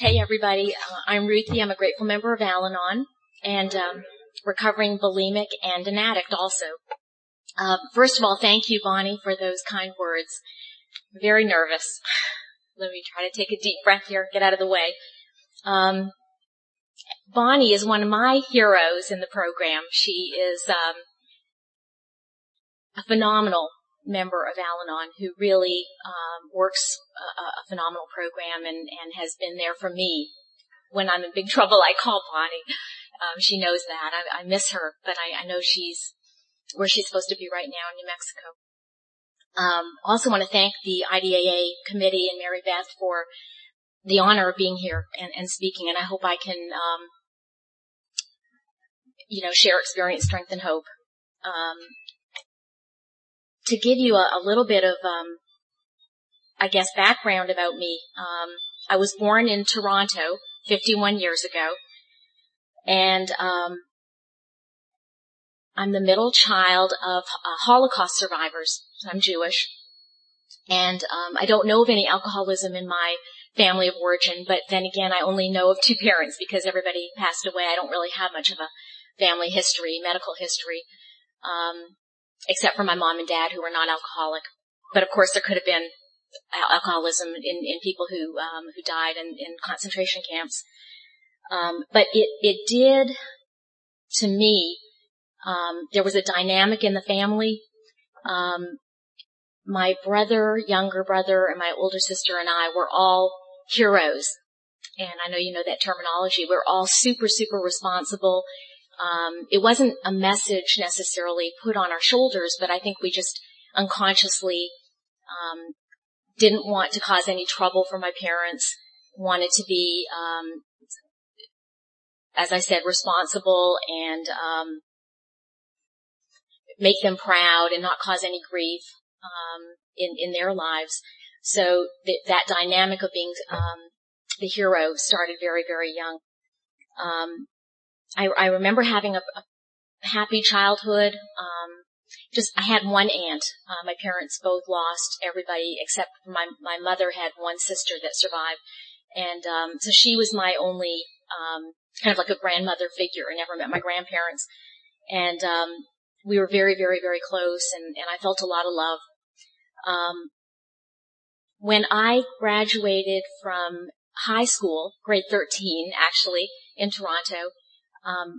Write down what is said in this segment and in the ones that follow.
Hey, everybody. I'm Ruthie. I'm a grateful member of Al-Anon and recovering bulimic and an addict also. First of all, thank you, Bonnie, for those kind words. I'm very nervous. Let me try to take a deep breath here, get out of the way. Bonnie is one of my heroes in the program. She is a phenomenal member of Al-Anon who really works a phenomenal program and has been there for me. When I'm in big trouble, I call Bonnie. She knows that. I miss her, but I know she's where she's supposed to be right now in New Mexico. Also want to thank the IDAA committee and Mary Beth for the honor of being here and speaking, and I hope I can, share experience, strength, and hope. To give you a little bit of, background about me, I was born in Toronto 51 years ago, and I'm the middle child of Holocaust survivors. I'm Jewish, and I don't know of any alcoholism in my family of origin, but then again, I only know of two parents because everybody passed away. I don't really have much of a family history, medical history, except for my mom and dad who were not alcoholic. But of course, there could have been alcoholism in people who died in concentration camps. But it did, to me, there was a dynamic in the family. My brother, younger brother, and my older sister and I were all heroes. And I know you know that terminology. We're all super, super responsible. It wasn't a message necessarily put on our shoulders, but I think we just unconsciously didn't want to cause any trouble for my parents, wanted to be, as I said, responsible and make them proud and not cause any grief in their lives. So that dynamic of being the hero started very, very young. I remember having a happy childhood. I had one aunt. My parents both lost everybody except my mother had one sister that survived. And so she was my only kind of like a grandmother figure. I never met my grandparents. And we were very, very, very close, and I felt a lot of love. When I graduated from high school, grade 13, actually, in Toronto,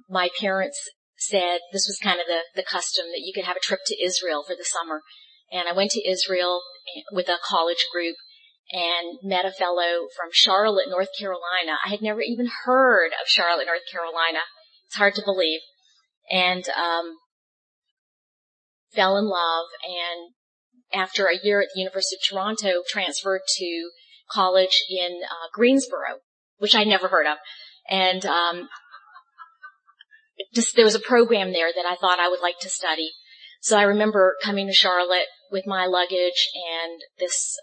my parents said this was kind of the custom that you could have a trip to Israel for the summer. And I went to Israel with a college group and met a fellow from Charlotte, North Carolina. I had never even heard of Charlotte, North Carolina. It's hard to believe. And fell in love, and after a year at the University of Toronto, transferred to college in Greensboro, which I'd never heard of. And there was a program there that I thought I would like to study. So I remember coming to Charlotte with my luggage and this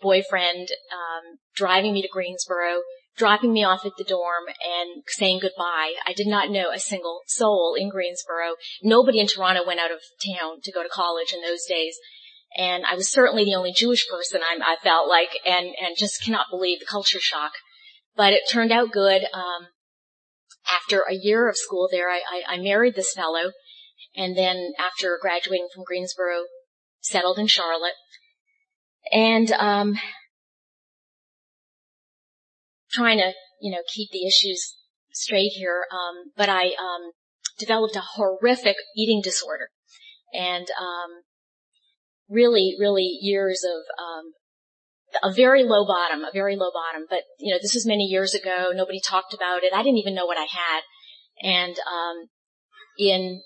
boyfriend driving me to Greensboro, dropping me off at the dorm and saying goodbye. I did not know a single soul in Greensboro. Nobody in Toronto went out of town to go to college in those days. And I was certainly the only Jewish person I felt like, and just cannot believe the culture shock. But it turned out good. After a year of school there, I married this fellow. And then after graduating from Greensboro, settled in Charlotte. And trying to, keep the issues straight here, but I developed a horrific eating disorder, and really, really years of a very low bottom. But this was many years ago. Nobody talked about it. I didn't even know what I had. And in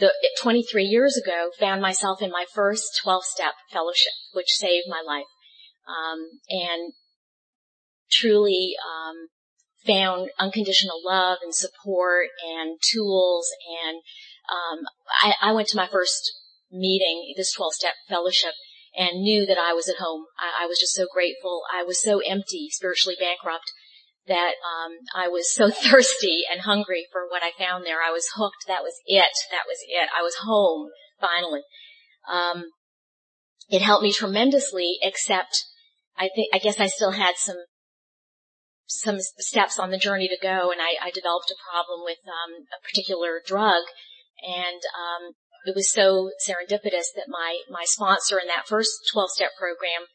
the 23 years ago, found myself in my first 12-step fellowship, which saved my life, and truly found unconditional love and support and tools. And I went to my first meeting, this 12-step fellowship, and knew that I was at home. I was just so grateful. I was so empty, spiritually bankrupt, that I was so thirsty and hungry for what I found there. I was hooked. That was it. I was home, finally. It helped me tremendously, except I guess I still had some steps on the journey to go, and I developed a problem with a particular drug, and it was so serendipitous that my sponsor in that first 12-step program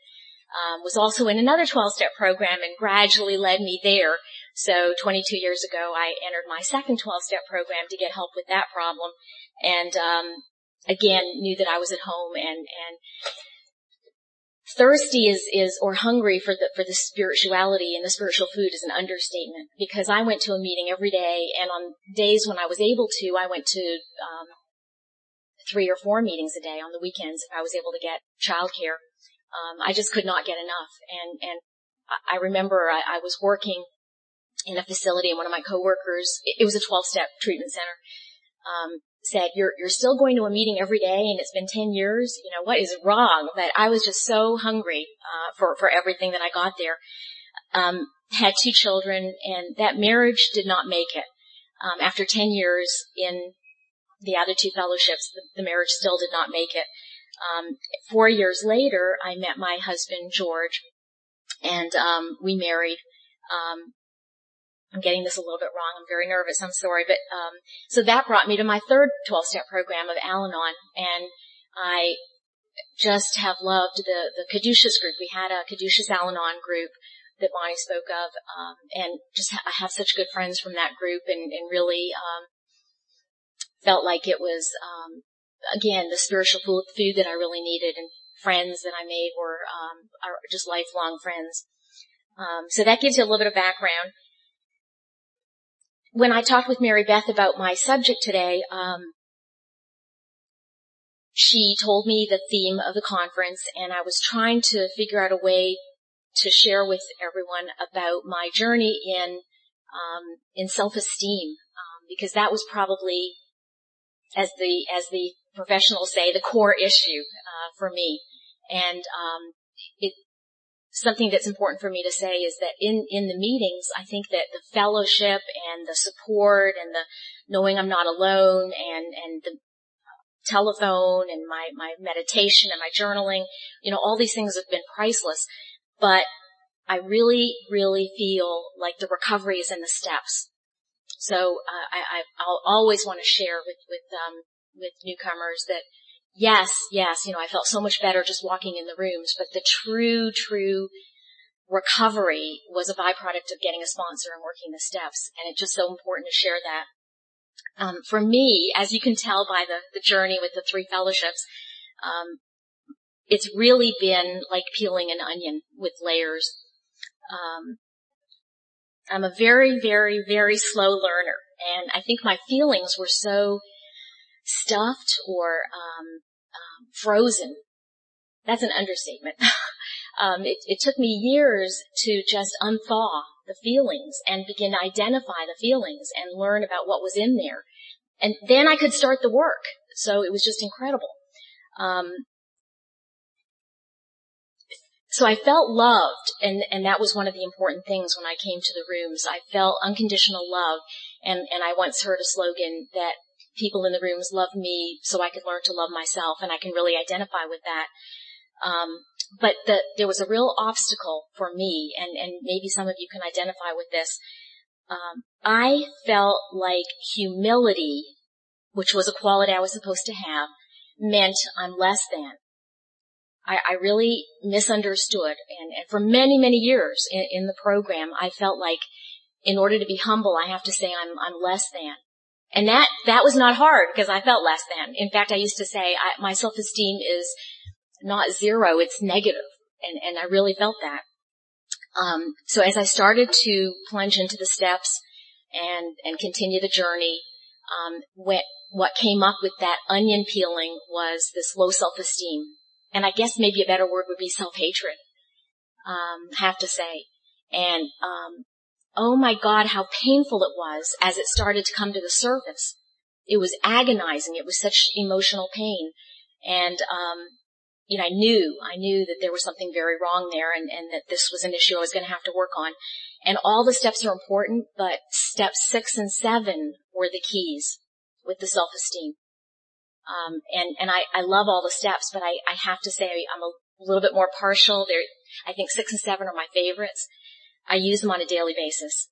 was also in another 12-step program and gradually led me there. So 22 years ago, I entered my second 12-step program to get help with that problem, and again, knew that I was at home and thirsty is or hungry for the spirituality, and the spiritual food is an understatement, because I went to a meeting every day, and on days when I was able to, I went to 3 or 4 meetings a day on the weekends if I was able to get childcare. I just could not get enough, and I remember I was working in a facility, and one of my coworkers, it was a 12-step treatment center, said, you're still going to a meeting every day, and it's been 10 years, you know, what is wrong? But I was just so hungry for everything that I got there. Had 2 children, and that marriage did not make it. After 10 years in the Attitude Fellowships, the marriage still did not make it. 4 years later, I met my husband, George, and we married. I'm getting this a little bit wrong. I'm very nervous. I'm sorry. But so that brought me to my third 12-step program of Al-Anon, and I just have loved the Caduceus group. We had a Caduceus Al-Anon group that Bonnie spoke of, and just I have such good friends from that group, and really felt like it was, again, the spiritual food that I really needed, and friends that I made were are just lifelong friends. So that gives you a little bit of background. When I talked with Mary Beth about my subject today, she told me the theme of the conference, and I was trying to figure out a way to share with everyone about my journey in self-esteem, because that was probably, as the professionals say, the core issue for me. And something that's important for me to say is that in the meetings, I think that the fellowship and the support and the knowing I'm not alone and the telephone and my meditation and my journaling, you know, all these things have been priceless. But I really, really feel like the recovery is in the steps. So I'll always want to share with newcomers that, yes, you know, I felt so much better just walking in the rooms, but the true recovery was a byproduct of getting a sponsor and working the steps, and it's just so important to share that. For me, as you can tell by the journey with the 3 fellowships, it's really been like peeling an onion with layers. I'm a very, very, very slow learner, and I think my feelings were so stuffed or frozen. That's an understatement. It took me years to just unthaw the feelings and begin to identify the feelings and learn about what was in there. And then I could start the work. So it was just incredible. So I felt loved, and that was one of the important things when I came to the rooms. I felt unconditional love, and I once heard a slogan that people in the rooms love me so I could learn to love myself, and I can really identify with that. But there was a real obstacle for me, and maybe some of you can identify with this. I felt like humility, which was a quality I was supposed to have, meant I'm less than. I really misunderstood, and for many, many years in the program, I felt like in order to be humble, I have to say I'm less than. And that was not hard because I felt less than. In fact, I used to say my self-esteem is not zero, it's negative. And I really felt that. So as I started to plunge into the steps and continue the journey, what came up with that onion peeling was this low self-esteem. And I guess maybe a better word would be self-hatred, I have to say. And oh my God, how painful it was as it started to come to the surface. It was agonizing. It was such emotional pain. And, you know, I knew that there was something very wrong there and that this was an issue I was going to have to work on. And all the steps are important, but steps 6 and 7 were the keys with the self-esteem. And I love all the steps, but I have to say I'm a little bit more partial. There, I think 6 and 7 are my favorites. I use them on a daily basis.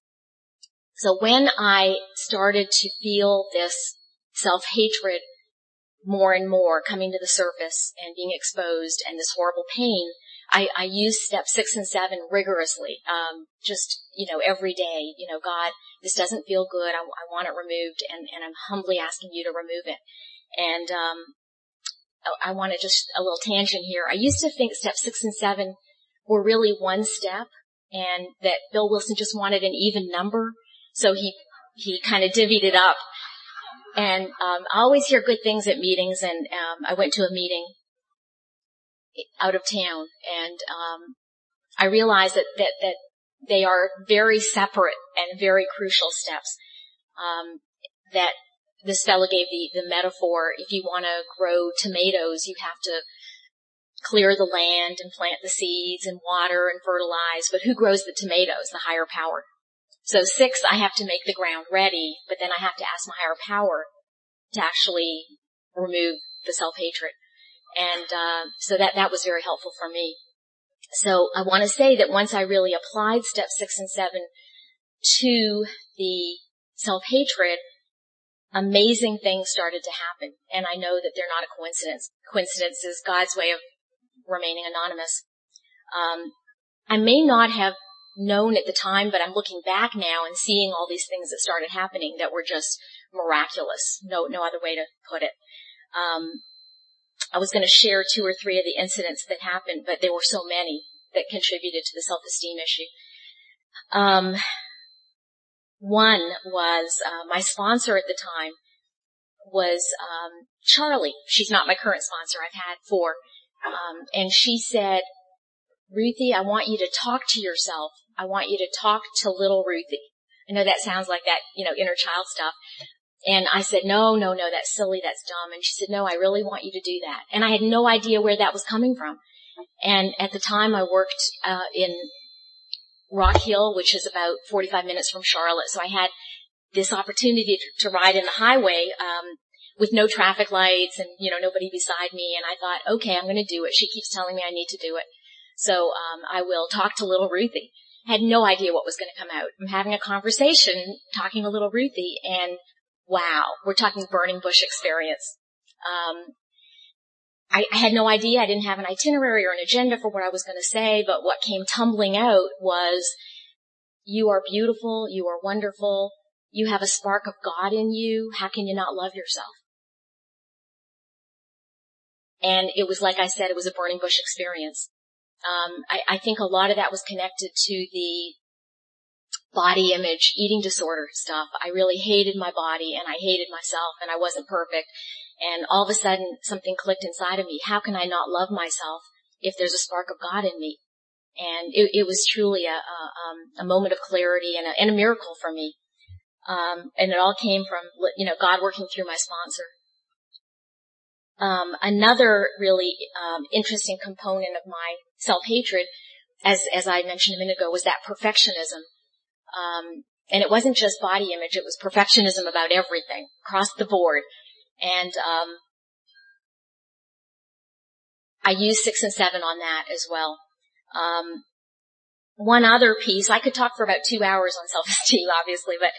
So when I started to feel this self-hatred more and more coming to the surface and being exposed and this horrible pain, I used step 6 and 7 rigorously, just, every day, God, this doesn't feel good. I want it removed, and I'm humbly asking you to remove it. And I want to just a little tangent here. I used to think step 6 and 7 were really one step, and that Bill Wilson just wanted an even number, so he kind of divvied it up. And I always hear good things at meetings, and I went to a meeting out of town, and I realized that they are very separate and very crucial steps. That this fellow gave the metaphor, if you want to grow tomatoes, you have to clear the land and plant the seeds and water and fertilize, but who grows the tomatoes? The higher power. So 6, I have to make the ground ready, but then I have to ask my higher power to actually remove the self-hatred. And so that was very helpful for me. So I want to say that once I really applied step 6 and 7 to the self-hatred, amazing things started to happen. And I know that they're not a coincidence. Coincidence is God's way of remaining anonymous. I may not have known at the time, but I'm looking back now and seeing all these things that started happening that were just miraculous. No other way to put it. I was going to share 2 or 3 of the incidents that happened, but there were so many that contributed to the self-esteem issue. One was, my sponsor at the time was, Charlie. She's not my current sponsor. I've had 4. And she said, Ruthie, I want you to talk to yourself. I want you to talk to little Ruthie. I know that sounds like that, inner child stuff. And I said, no, that's silly, that's dumb. And she said, no, I really want you to do that. And I had no idea where that was coming from. And at the time I worked, in Rock Hill, which is about 45 minutes from Charlotte. So I had this opportunity to ride in the highway, with no traffic lights and, nobody beside me. And I thought, okay, I'm going to do it. She keeps telling me I need to do it. So, I will talk to little Ruthie. I had no idea what was going to come out. I'm having a conversation, talking to little Ruthie, and wow, we're talking burning bush experience. I had no idea. I didn't have an itinerary or an agenda for what I was going to say, but what came tumbling out was, you are beautiful, you are wonderful, you have a spark of God in you, how can you not love yourself? And it was, like I said, it was a burning bush experience. I think a lot of that was connected to the body image, eating disorder stuff. I really hated my body, and I hated myself, and I wasn't perfect. And all of a sudden, something clicked inside of me. How can I not love myself if there's a spark of God in me? And it was truly a moment of clarity and a miracle for me. And it all came from, God working through my sponsor. Another really interesting component of my self-hatred, as I mentioned a minute ago, was that perfectionism. And it wasn't just body image, it was perfectionism about everything, across the board. And I used 6 and 7 on that as well. One other piece, I could talk for about 2 hours on self-esteem, obviously, but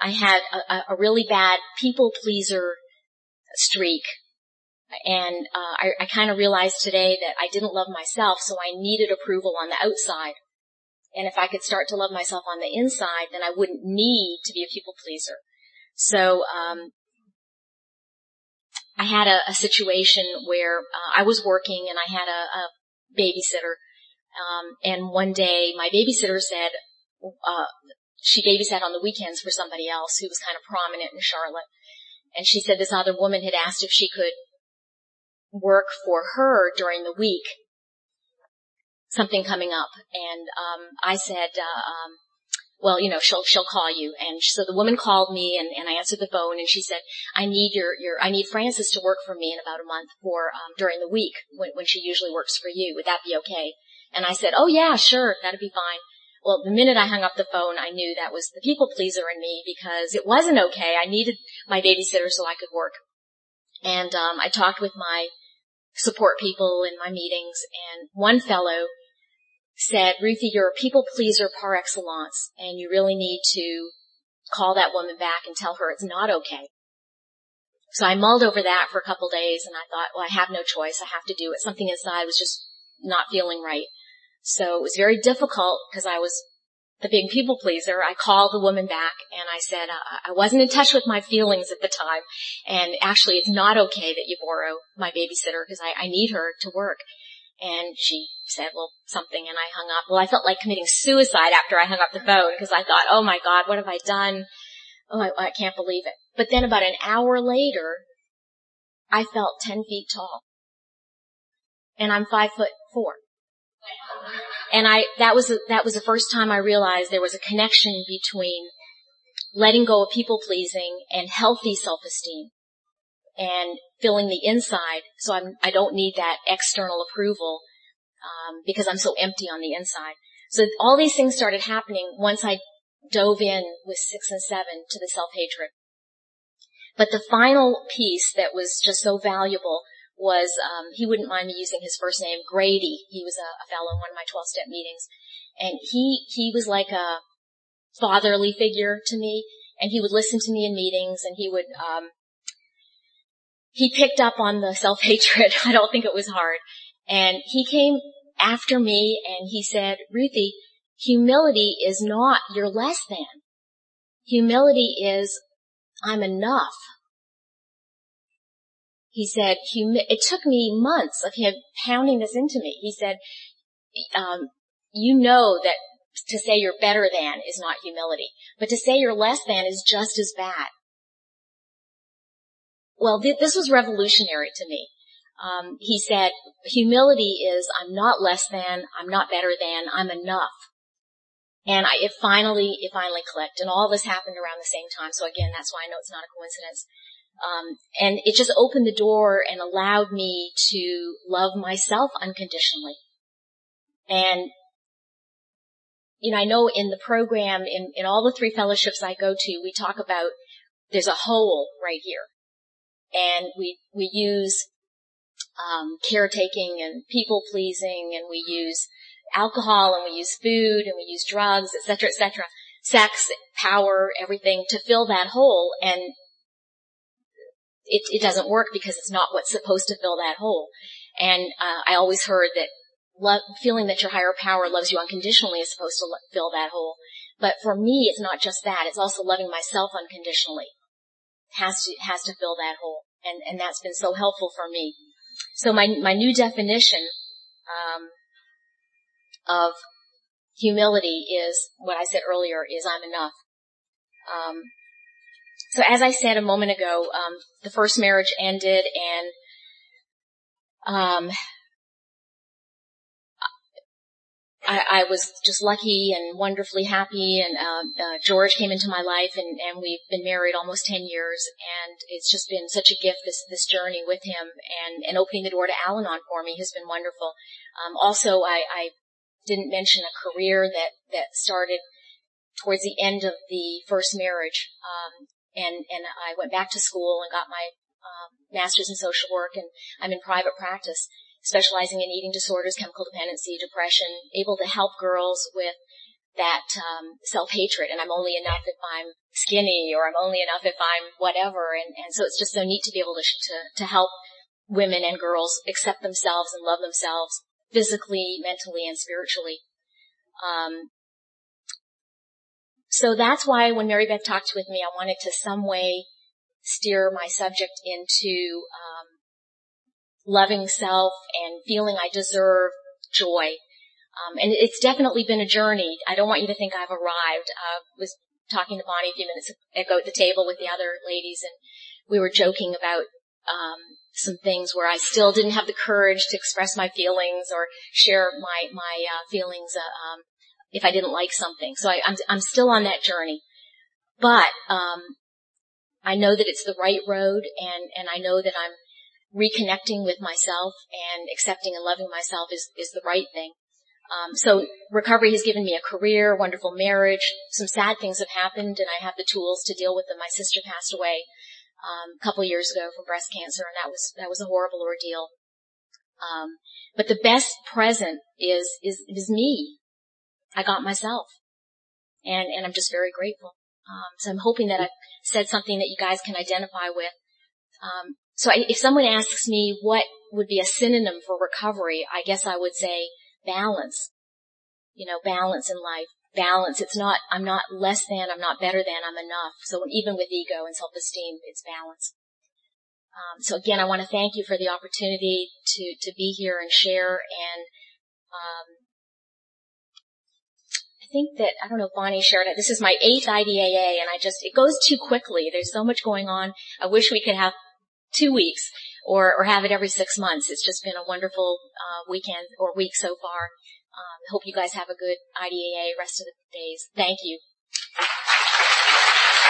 I had a really bad people-pleaser streak. And I kind of realized today that I didn't love myself, so I needed approval on the outside. And if I could start to love myself on the inside, then I wouldn't need to be a people pleaser. So I had a situation where I was working and I had a babysitter. And one day my babysitter said she babysat on the weekends for somebody else who was kind of prominent in Charlotte. And she said this other woman had asked if she could work for her during the week, something coming up. And I said, well, she'll call you. And so the woman called me, and I answered the phone, and she said, I need I need Frances to work for me in about a month for during the week when she usually works for you. Would that be okay? And I said, oh yeah, sure, that'd be fine. Well, the minute I hung up the phone, I knew that was the people pleaser in me, because it wasn't okay. I needed my babysitter so I could work. And I talked with my support people in my meetings, and one fellow said, Ruthie, you're a people pleaser par excellence, and you really need to call that woman back and tell her it's not okay. So I mulled over that for a couple days, and I thought, well, I have no choice. I have to do it. Something inside was just not feeling right. So it was very difficult because I was the big people pleaser. I called the woman back, and I said, I wasn't in touch with my feelings at the time, and actually it's not okay that you borrow my babysitter because I need her to work. And she said, well, something, and I hung up. Well, I felt like committing suicide after I hung up the phone because I thought, oh, my God, what have I done? Oh, I can't believe it. But then about an hour later, I felt 10 feet tall. And I'm 5'4". And that was the first time I realized there was a connection between letting go of people-pleasing and healthy self-esteem and filling the inside, so I don't need that external approval because I'm so empty on the inside. So all these things started happening once I dove in with 6 and 7 to the self-hatred. But the final piece that was just so valuable was, he wouldn't mind me using his first name, Grady. He was a fellow in one of my 12-step meetings. And he was like a fatherly figure to me, and he would listen to me in meetings, and he picked up on the self-hatred. I don't think it was hard. And he came after me, and he said, Ruthie, humility is not you're less than. Humility is I'm enough. He said, it took me months of him pounding this into me. He said, you know that to say you're better than is not humility, but to say you're less than is just as bad. Well, this was revolutionary to me. He said, humility is I'm not less than, I'm not better than, I'm enough. And it finally clicked. And all this happened around the same time. So again, that's why I know it's not a coincidence. And it just opened the door and allowed me to love myself unconditionally. And, you know, I know in the program, in all the 3 fellowships I go to, we talk about there's a whole right here. And we use, caretaking and people pleasing, and we use alcohol, and we use food, and we use drugs, et cetera, sex, power, everything to fill that hole, and it doesn't work because it's not what's supposed to fill that hole. And I always heard that feeling that your higher power loves you unconditionally is supposed to fill that hole. But for me, it's not just that. It's also loving myself unconditionally. It has to fill that hole, and that's been so helpful for me. So my new definition of humility is what I said earlier, is I'm enough. So as I said a moment ago, the first marriage ended, and I was just lucky and wonderfully happy, and George came into my life, and we've been married almost 10 years, and it's just been such a gift, this journey with him, and opening the door to Al-Anon for me has been wonderful. Also, I didn't mention a career that started towards the end of the first marriage, and I went back to school and got my master's in social work, and I'm in private practice, specializing in eating disorders, chemical dependency, depression, able to help girls with that self-hatred, and I'm only enough if I'm skinny, or I'm only enough if I'm whatever, and so it's just so neat to be able to help women and girls accept themselves and love themselves physically, mentally, and spiritually. So that's why when Mary Beth talked with me, I wanted to some way steer my subject into loving self and feeling I deserve joy. And it's definitely been a journey. I don't want you to think I've arrived. I was talking to Bonnie a few minutes ago at the table with the other ladies, and we were joking about some things where I still didn't have the courage to express my feelings or share my feelings if I didn't like something. So I'm still on that journey. But I know that it's the right road, and I know that I'm reconnecting with myself and accepting and loving myself is the right thing. So recovery has given me a career, wonderful marriage. Some sad things have happened, and I have the tools to deal with them. My sister passed away a couple years ago from breast cancer, and that was a horrible ordeal. But the best present is me. I got myself. And I'm just very grateful. So I'm hoping that I've said something that you guys can identify with. So if someone asks me what would be a synonym for recovery, I guess I would say balance. You know, balance in life. Balance. It's not, I'm not less than, I'm not better than, I'm enough. So even with ego and self-esteem, it's balance. So again, I want to thank you for the opportunity to be here and share. And I think that, I don't know if Bonnie shared it, this is my 8th IDAA, and it goes too quickly. There's so much going on. I wish we could have 2 weeks or have it every 6 months. It's just been a wonderful weekend or week so far. Hope you guys have a good IDAA rest of the days. Thank you.